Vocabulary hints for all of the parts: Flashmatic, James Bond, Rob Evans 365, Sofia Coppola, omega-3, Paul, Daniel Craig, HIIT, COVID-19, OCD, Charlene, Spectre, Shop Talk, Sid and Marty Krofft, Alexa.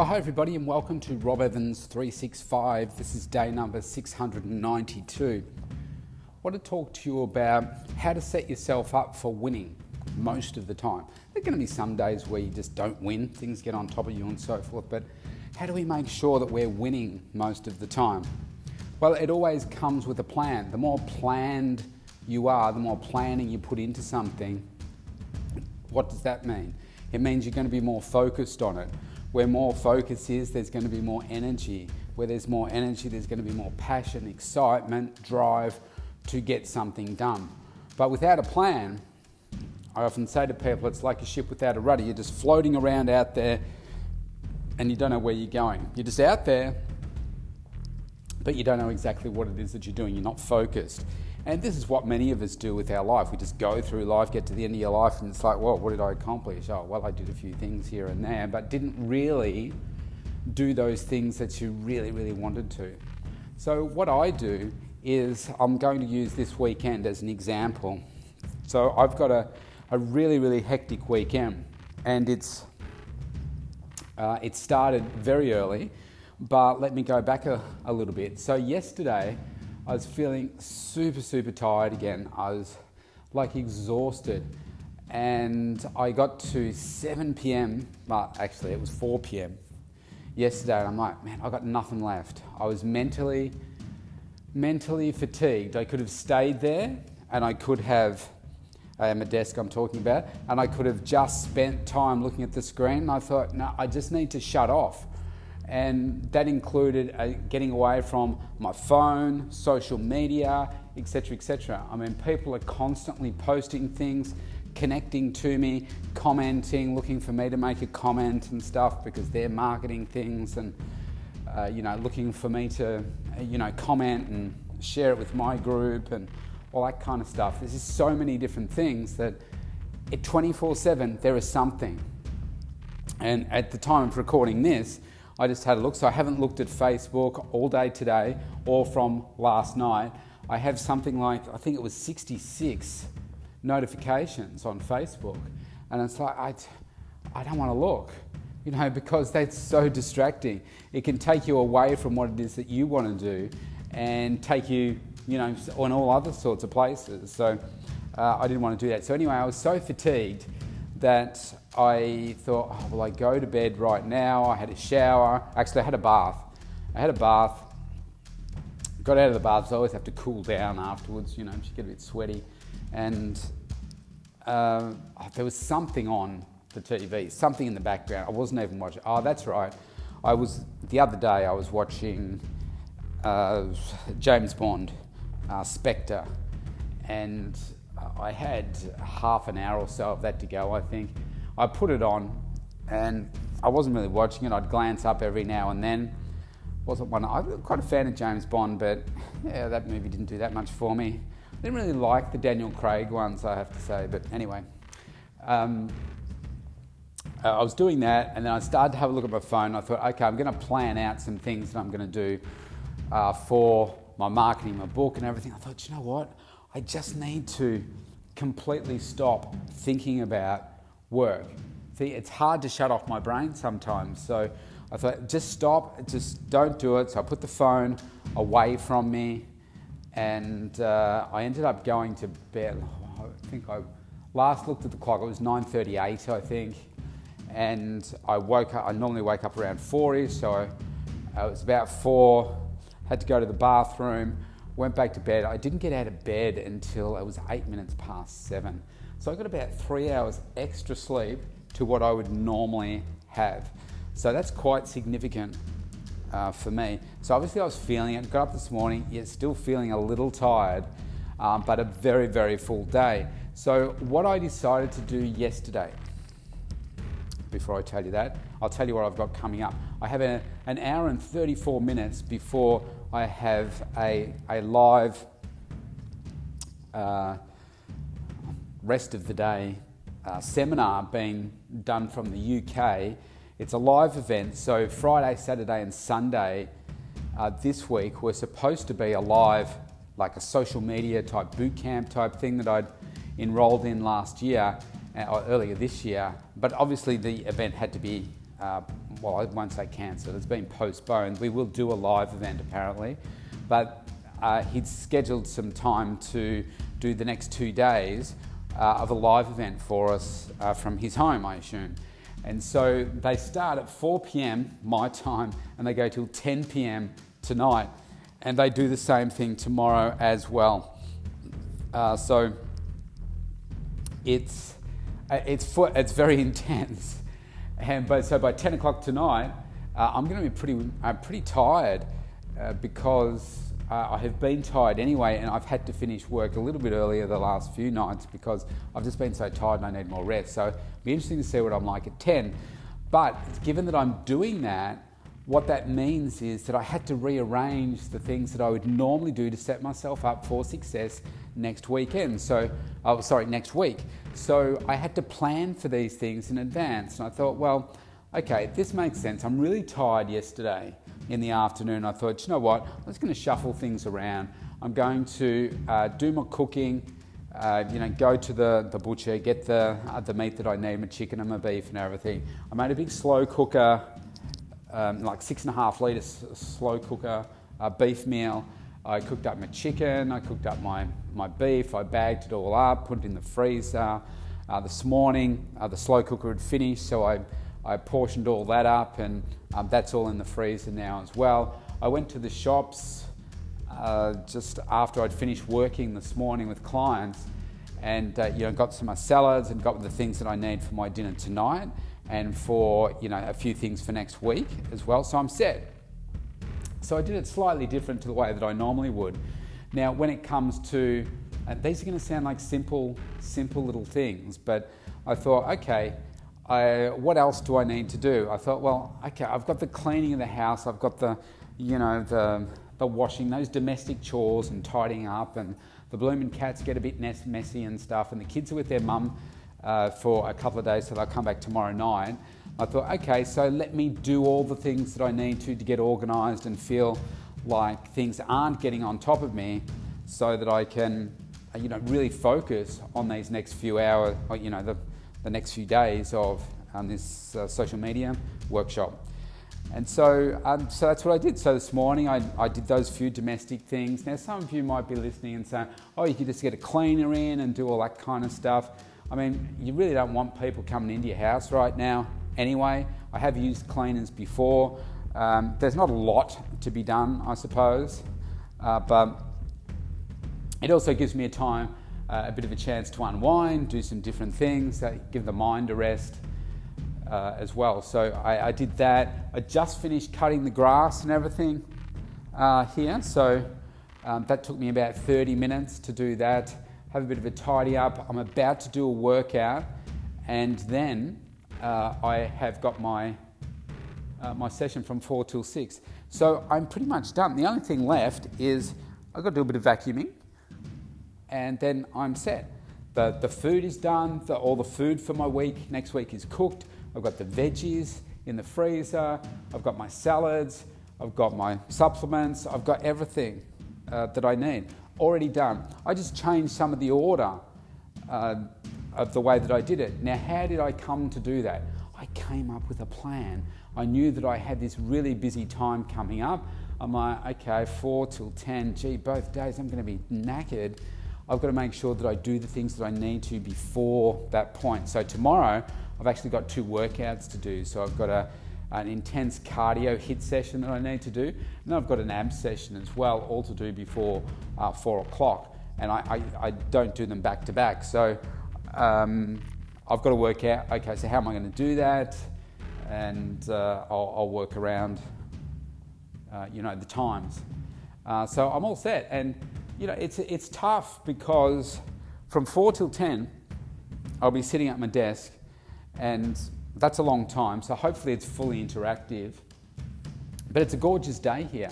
Well, hi everybody and welcome to Rob Evans 365. This is day number 692. I want to talk to you about how to set yourself up for winning most of the time. There are going to be some days where you just don't win, things get on top of you and so forth, but how do we make sure that we're winning most of the time? Well, it always comes with a plan. The more planned you are, the more planning you put into something, what does that mean? It means you're going to be more focused on it. Where more focus is, there's going to be more energy. Where there's more energy, there's going to be more passion, excitement, drive to get something done. But without a plan, I often say to people, it's like a ship without a rudder. You're just floating around out there and you don't know where you're going. You're just out there, but you don't know exactly what it is that you're doing. You're not focused. And this is what many of us do with our life. We just go through life, get to the end of your life, and it's like, well, what did I accomplish? Oh, well, I did a few things here and there, but didn't really do those things that you really, really wanted to. So what I do is I'm going to use this weekend as an example. So I've got a really, really hectic weekend, and it started very early, but let me go back a little bit. So yesterday, I was feeling super tired again. I was like exhausted, and I got to 7 p.m. Well, actually it was 4 p.m. yesterday, and I'm like, man, I got nothing left. I was mentally fatigued. I could have stayed there, and I could have at my desk I'm talking about, and I could have just spent time looking at the screen. And I thought, no, I just need to shut off. And that included getting away from my phone, social media, etc., etc. I mean, people are constantly posting things, connecting to me, commenting, looking for me to make a comment and stuff because they're marketing things and, looking for me to, comment and share it with my group and all that kind of stuff. There's just so many different things that at 24/7, there is something. And at the time of recording this, I just had a look, so I haven't looked at Facebook all day today or from last night. I have something like, I think it was 66 notifications on Facebook, and it's like, I don't want to look, because that's so distracting. It can take you away from what it is that you want to do and take you, on all other sorts of places. So I didn't want to do that. So anyway, I was so fatigued that I thought, oh, well, I go to bed right now. I had a shower. Actually, I had a bath. Got out of the bath. So I always have to cool down afterwards. Just get a bit sweaty. And there was something on the TV, something in the background. I wasn't even watching. Oh, that's right. The other day I was watching James Bond, Spectre, and I had half an hour or so of that to go, I think. I put it on and I wasn't really watching it. I'd glance up every now and then. I'm quite a fan of James Bond, but yeah, that movie didn't do that much for me. I didn't really like the Daniel Craig ones, I have to say, but anyway. I was doing that and then I started to have a look at my phone. I thought, okay, I'm going to plan out some things that I'm going to do for my marketing, my book and everything. I thought, you know what? I just need to completely stop thinking about work. See, it's hard to shut off my brain sometimes. So I thought, just stop, just don't do it. So I put the phone away from me, and I ended up going to bed. I think I last looked at the clock. It was 9:38, I think. And I woke up. I normally wake up around 4ish, so it was about 4. Had to go to the bathroom. Went back to bed. I didn't get out of bed until it was 7:08. So I got about 3 hours extra sleep to what I would normally have. So that's quite significant for me. So obviously I was feeling it. Got up this morning, yet still feeling a little tired, but a very, very full day. So what I decided to do yesterday, before I tell you that, I'll tell you what I've got coming up. I have an hour and 34 minutes before I have a live rest of the day seminar being done from the UK. It's a live event, so Friday, Saturday and Sunday this week were supposed to be a live, like a social media type boot camp type thing that I'd enrolled in last year or earlier this year, but obviously the event had to be well, once they cancelled, it's been postponed. We will do a live event apparently, but he'd scheduled some time to do the next 2 days of a live event for us from his home, I assume. And so they start at 4 p.m. my time and they go till 10 p.m. tonight, and they do the same thing tomorrow as well. So it's very intense. And so by 10 o'clock tonight, I'm going to be pretty tired because I have been tired anyway, and I've had to finish work a little bit earlier the last few nights because I've just been so tired and I need more rest. So it'll be interesting to see what I'm like at 10. But given that I'm doing that, what that means is that I had to rearrange the things that I would normally do to set myself up for success next weekend. So, oh, sorry, next week. So I had to plan for these things in advance. And I thought, well, okay, this makes sense. I'm really tired yesterday in the afternoon. I thought, you know what? I'm just going to shuffle things around. I'm going to do my cooking, you know, go to the butcher, get the meat that I need, my chicken and my beef and everything. I made a big slow cooker, like 6.5 litre slow cooker, a beef meal. I cooked up my chicken, I cooked up my beef, I bagged it all up, put it in the freezer. This morning, the slow cooker had finished, so I portioned all that up, and that's all in the freezer now as well. I went to the shops just after I'd finished working this morning with clients, and you know, got some of my salads and got the things that I need for my dinner tonight, and for, you know, a few things for next week as well, so I'm set. So I did it slightly different to the way that I normally would. Now, when it comes to, these are going to sound like simple little things, but I thought, okay, what else do I need to do? I thought, well, okay, I've got the cleaning of the house, I've got the, you know, the washing, those domestic chores and tidying up, and the bloomin' cats get a bit messy and stuff, and the kids are with their mum for a couple of days, so they'll come back tomorrow night. I thought, okay, so let me do all the things that I need to get organised and feel like things aren't getting on top of me, so that I can, you know, really focus on these next few hours, or, you know, the next few days of this social media workshop. And so, so that's what I did. So this morning I did those few domestic things. Now some of you might be listening and saying, oh, you could just get a cleaner in and do all that kind of stuff. I mean, you really don't want people coming into your house right now. Anyway, I have used cleaners before. There's not a lot to be done, I suppose, but it also gives me a time, a bit of a chance to unwind, do some different things, give the mind a rest as well. So I did that. I just finished cutting the grass and everything here, so that took me about 30 minutes to do that. Have a bit of a tidy up. I'm about to do a workout, and then I have got my my session from 4 till 6, so I'm pretty much done. The only thing left is I've got to do a bit of vacuuming, and then I'm set. The food is done. All the food for my week next week is cooked. I've got the veggies in the freezer. I've got my salads. I've got my supplements. I've got everything that I need already done. I just changed some of the order of the way that I did it. Now, how did I come to do that? I came up with a plan. I knew that I had this really busy time coming up. I'm like, okay, 4 till 10, gee, both days I'm going to be knackered. I've got to make sure that I do the things that I need to before that point. So tomorrow, I've actually got 2 workouts to do. So I've got an intense cardio HIIT session that I need to do, and then I've got an abs session as well, all to do before 4 o'clock. And I don't do them back to back. So I've got to work out, okay, so how am I going to do that? And I'll work around, you know, the times. So I'm all set. And, you know, it's tough because from 4 till 10, I'll be sitting at my desk, and that's a long time. So hopefully it's fully interactive. But it's a gorgeous day here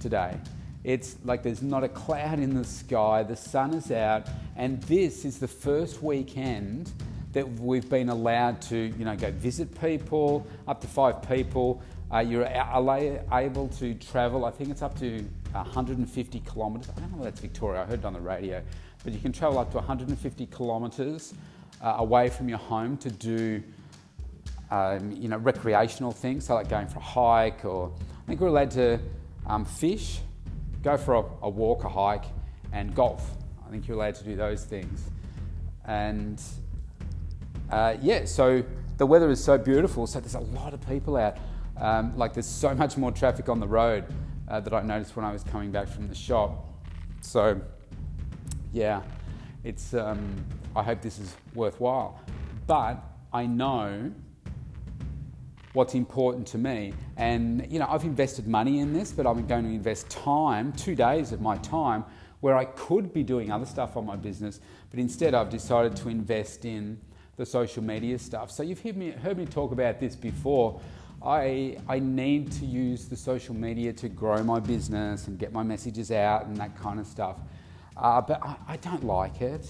today. It's like there's not a cloud in the sky, the sun is out, and this is the first weekend that we've been allowed to, you know, go visit people, up to 5 people. You're able to travel, I think it's up to 150 kilometres. I don't know if that's Victoria, I heard it on the radio. But you can travel up to 150 kilometres away from your home to do you know, recreational things, so like going for a hike, or I think we're allowed to fish, go for a walk, a hike, and golf. I think you're allowed to do those things. And yeah, so the weather is so beautiful, so there's a lot of people out. Like there's so much more traffic on the road that I noticed when I was coming back from the shop. So yeah, it's, I hope this is worthwhile. But I know what's important to me, and you know, I've invested money in this, but I'm going to invest time, 2 days of my time, where I could be doing other stuff on my business, but instead I've decided to invest in the social media stuff. So you've heard me talk about this before. I need to use the social media to grow my business and get my messages out and that kind of stuff. But I don't like it.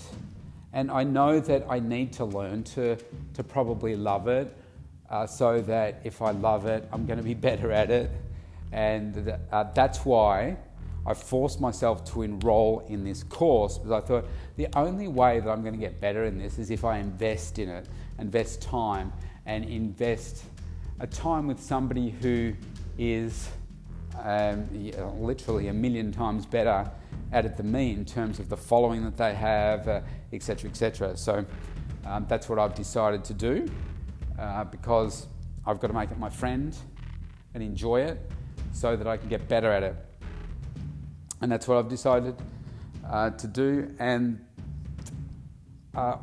And I know that I need to learn to probably love it, so that if I love it, I'm going to be better at it. And that's why I forced myself to enroll in this course, because I thought the only way that I'm going to get better in this is if I invest in it, invest time, and invest a time with somebody who is literally 1,000,000 times better at it than me in terms of the following that they have, et cetera, et cetera. So that's what I've decided to do, because I've got to make it my friend and enjoy it so that I can get better at it. And that's what I've decided to do. And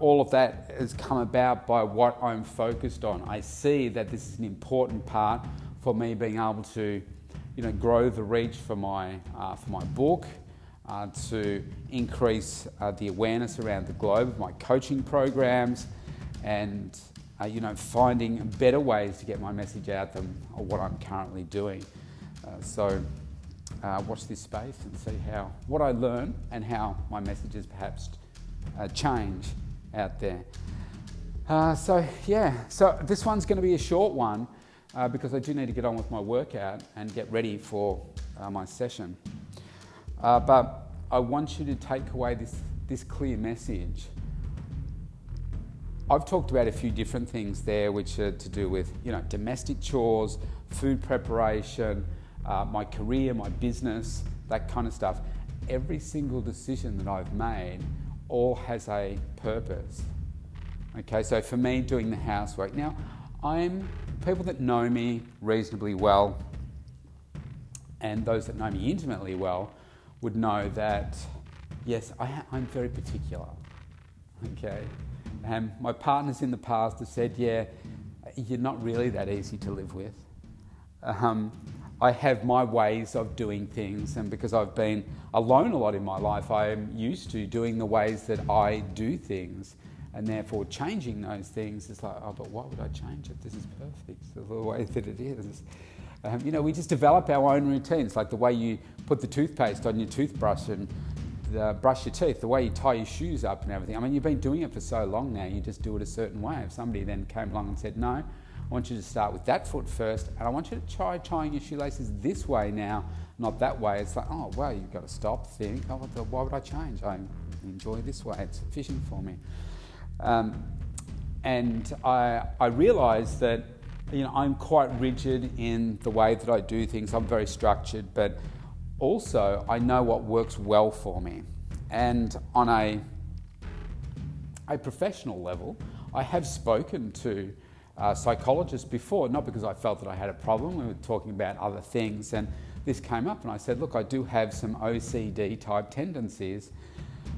all of that has come about by what I'm focused on. I see that this is an important part for me being able to, you know, grow the reach for my book, to increase the awareness around the globe of my coaching programs, and you know, finding better ways to get my message out than what I'm currently doing. So watch this space and see how what I learn and how my messages perhaps change out there. So yeah, so this one's going to be a short one, because I do need to get on with my workout and get ready for my session. But I want you to take away this clear message. I've talked about a few different things there, which are to do with, you know, domestic chores, food preparation, my career, my business, that kind of stuff. Every single decision that I've made all has a purpose. Okay, so for me, doing the housework. Now, people that know me reasonably well, and those that know me intimately well, would know that, yes, I'm very particular. Okay, and my partners in the past have said, yeah, you're not really that easy to live with. I have my ways of doing things, and because I've been alone a lot in my life, I'm used to doing the ways that I do things, and therefore changing those things is like, oh, but why would I change it? This is perfect, the way that it is. You know, we just develop our own routines, like the way you put the toothpaste on your toothbrush and brush your teeth, the way you tie your shoes up and everything. I mean, you've been doing it for so long now, you just do it a certain way. If somebody then came along and said, no, I want you to start with that foot first, and I want you to try tying your shoelaces this way now, not that way. It's like, oh, well, you've got to stop, think, oh, why would I change? I enjoy this way, it's efficient for me. And I realised that, you know, I'm quite rigid in the way that I do things. I'm very structured, but also I know what works well for me. And on a professional level, I have spoken to psychologists before, not because I felt that I had a problem. We were talking about other things, and this came up, and I said, look, I do have some OCD type tendencies,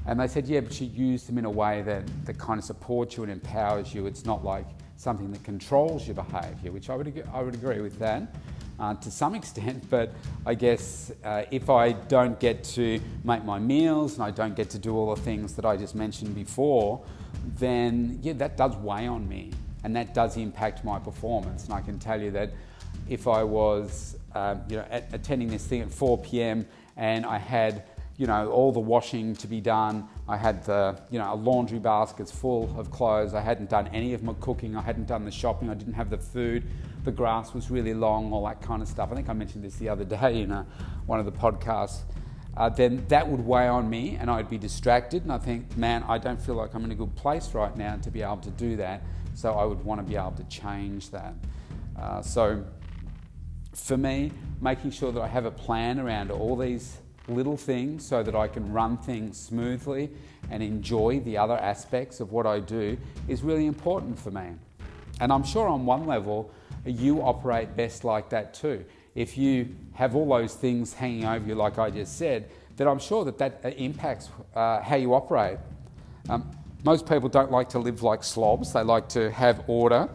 and they said, yeah, but you use them in a way that kind of supports you and empowers you. It's not like something that controls your behaviour, which I would agree with that to some extent. But I guess if I don't get to make my meals and I don't get to do all the things that I just mentioned before, then yeah, that does weigh on me. And that does impact my performance. And I can tell you that if I was you know, attending this thing at 4 p.m. and I had, you know, all the washing to be done, I had the, you know, a laundry basket's full of clothes, I hadn't done any of my cooking, I hadn't done the shopping, I didn't have the food, the grass was really long, all that kind of stuff. I think I mentioned this the other day in one of the podcasts. then that would weigh on me and I'd be distracted, and I think, man, I don't feel like I'm in a good place right now to be able to do that, so I would want to be able to change that. So for me, making sure that I have a plan around all these little things so that I can run things smoothly and enjoy the other aspects of what I do is really important for me. And I'm sure on one level, you operate best like that too. If you have all those things hanging over you, like I just said, then I'm sure that that impacts how you operate. Most people don't like to live like slobs. They like to have order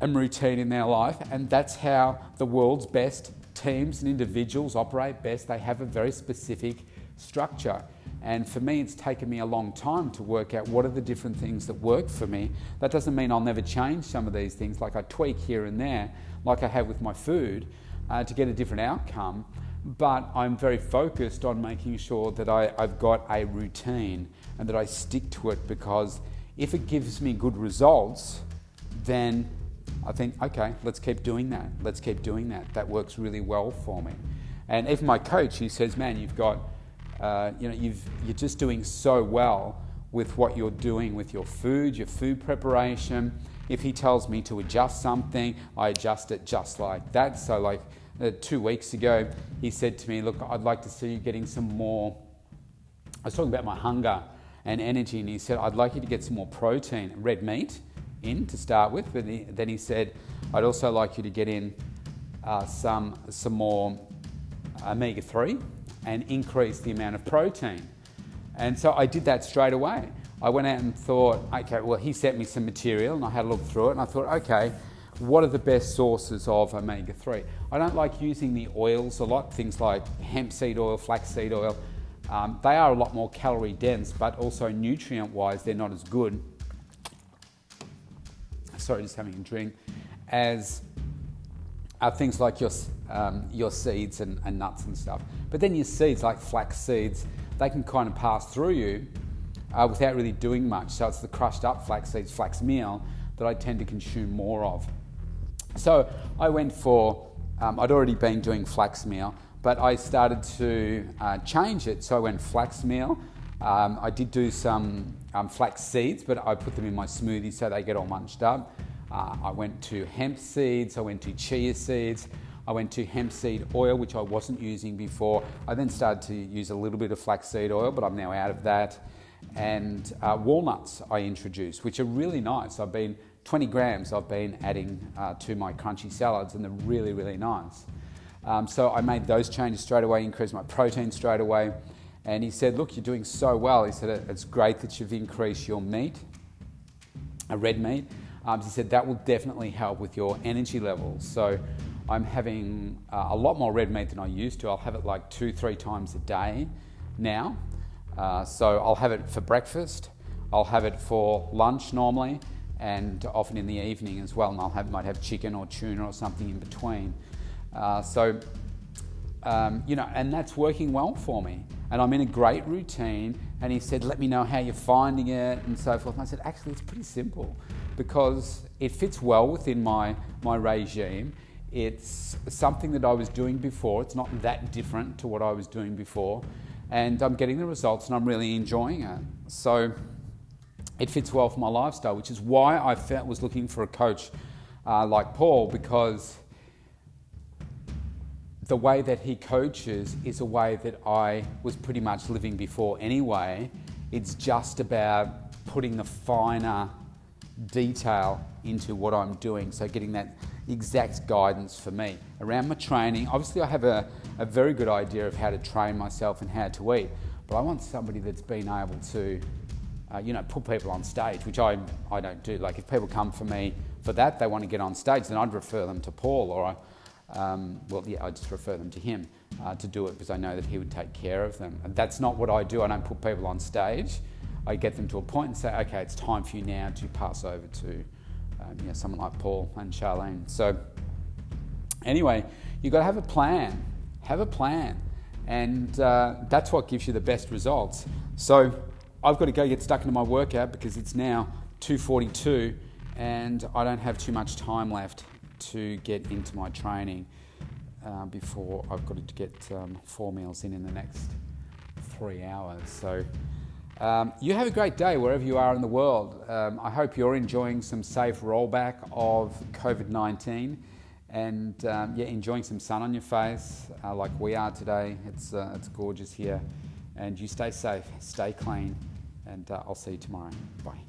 and routine in their life, and that's how the world's best teams and individuals operate best. They have a very specific structure. And for me, it's taken me a long time to work out what are the different things that work for me. That doesn't mean I'll never change some of these things, like I tweak here and there, like I have with my food, to get a different outcome. But I'm very focused on making sure that I've got a routine and that I stick to it, because if it gives me good results, then I think, okay, let's keep doing that. Let's keep doing that. That works really well for me. And even my coach, he says, man, you've got... you're just doing so well with what you're doing with your food preparation. If he tells me to adjust something, I adjust it just like that. So like 2 weeks ago, he said to me, look, I'd like to see you getting some more, I was talking about my hunger and energy, and he said, I'd like you to get some more protein, red meat in to start with, but then he said, I'd also like you to get in some more omega-3 and increase the amount of protein. And so I did that straight away. I went out and thought, okay, well, he sent me some material and I had a look through it, and I thought, okay, what are the best sources of omega-3? I don't like using the oils a lot, things like hemp seed oil, flaxseed oil. They are a lot more calorie dense, but also nutrient-wise, they're not as good. Sorry, just having a drink. As are things like your seeds and nuts and stuff. But then your seeds, like flax seeds, they can kind of pass through you without really doing much. So it's the crushed up flax seeds, flax meal, that I tend to consume more of. So I went for, I'd already been doing flax meal, but I started to change it. So I went flax meal. I did do some flax seeds, but I put them in my smoothie so they get all munched up. I went to hemp seeds, I went to chia seeds, I went to hemp seed oil, which I wasn't using before. I then started to use a little bit of flaxseed oil, but I'm now out of that. And walnuts I introduced, which are really nice. I've been 20 grams I've been adding to my crunchy salads, and they're really, really nice. So I made those changes straight away, increased my protein straight away. And he said, look, you're doing so well. He said, it's great that you've increased your meat, red meat. He said that will definitely help with your energy levels. So I'm having a lot more red meat than I used to. I'll have it like 2-3 times a day now. So I'll have it for breakfast, I'll have it for lunch normally, and often in the evening as well. And I'll have, might have chicken or tuna or something in between. And that's working well for me. And I'm in a great routine. And he said, let me know how you're finding it and so forth. And I said, actually, it's pretty simple, because it fits well within my regime. It's something that I was doing before. It's not that different to what I was doing before. And I'm getting the results and I'm really enjoying it. So it fits well for my lifestyle, which is why I was looking for a coach like Paul, because the way that he coaches is a way that I was pretty much living before anyway. It's just about putting the finer detail into what I'm doing, so getting that exact guidance for me around my training. Obviously I have a very good idea of how to train myself and how to eat, but I want somebody that's been able to put people on stage, which I don't do. Like if people come for me for that, they want to get on stage, then I'd refer them to Paul, or I'd just refer them to him to do it, because I know that he would take care of them. And that's not what I do. I don't put people on stage. I get them to a point and say, okay, it's time for you now to pass over to someone like Paul and Charlene. So anyway, you've got to have a plan. Have a plan. And that's what gives you the best results. So I've got to go get stuck into my workout, because it's now 2:42 and I don't have too much time left to get into my training. before I've got to get 4 meals in the next 3 hours. So you have a great day wherever you are in the world. I hope you're enjoying some safe rollback of COVID-19 and yeah, enjoying some sun on your face like we are today. It's gorgeous here. And you stay safe, stay clean, and I'll see you tomorrow. Bye.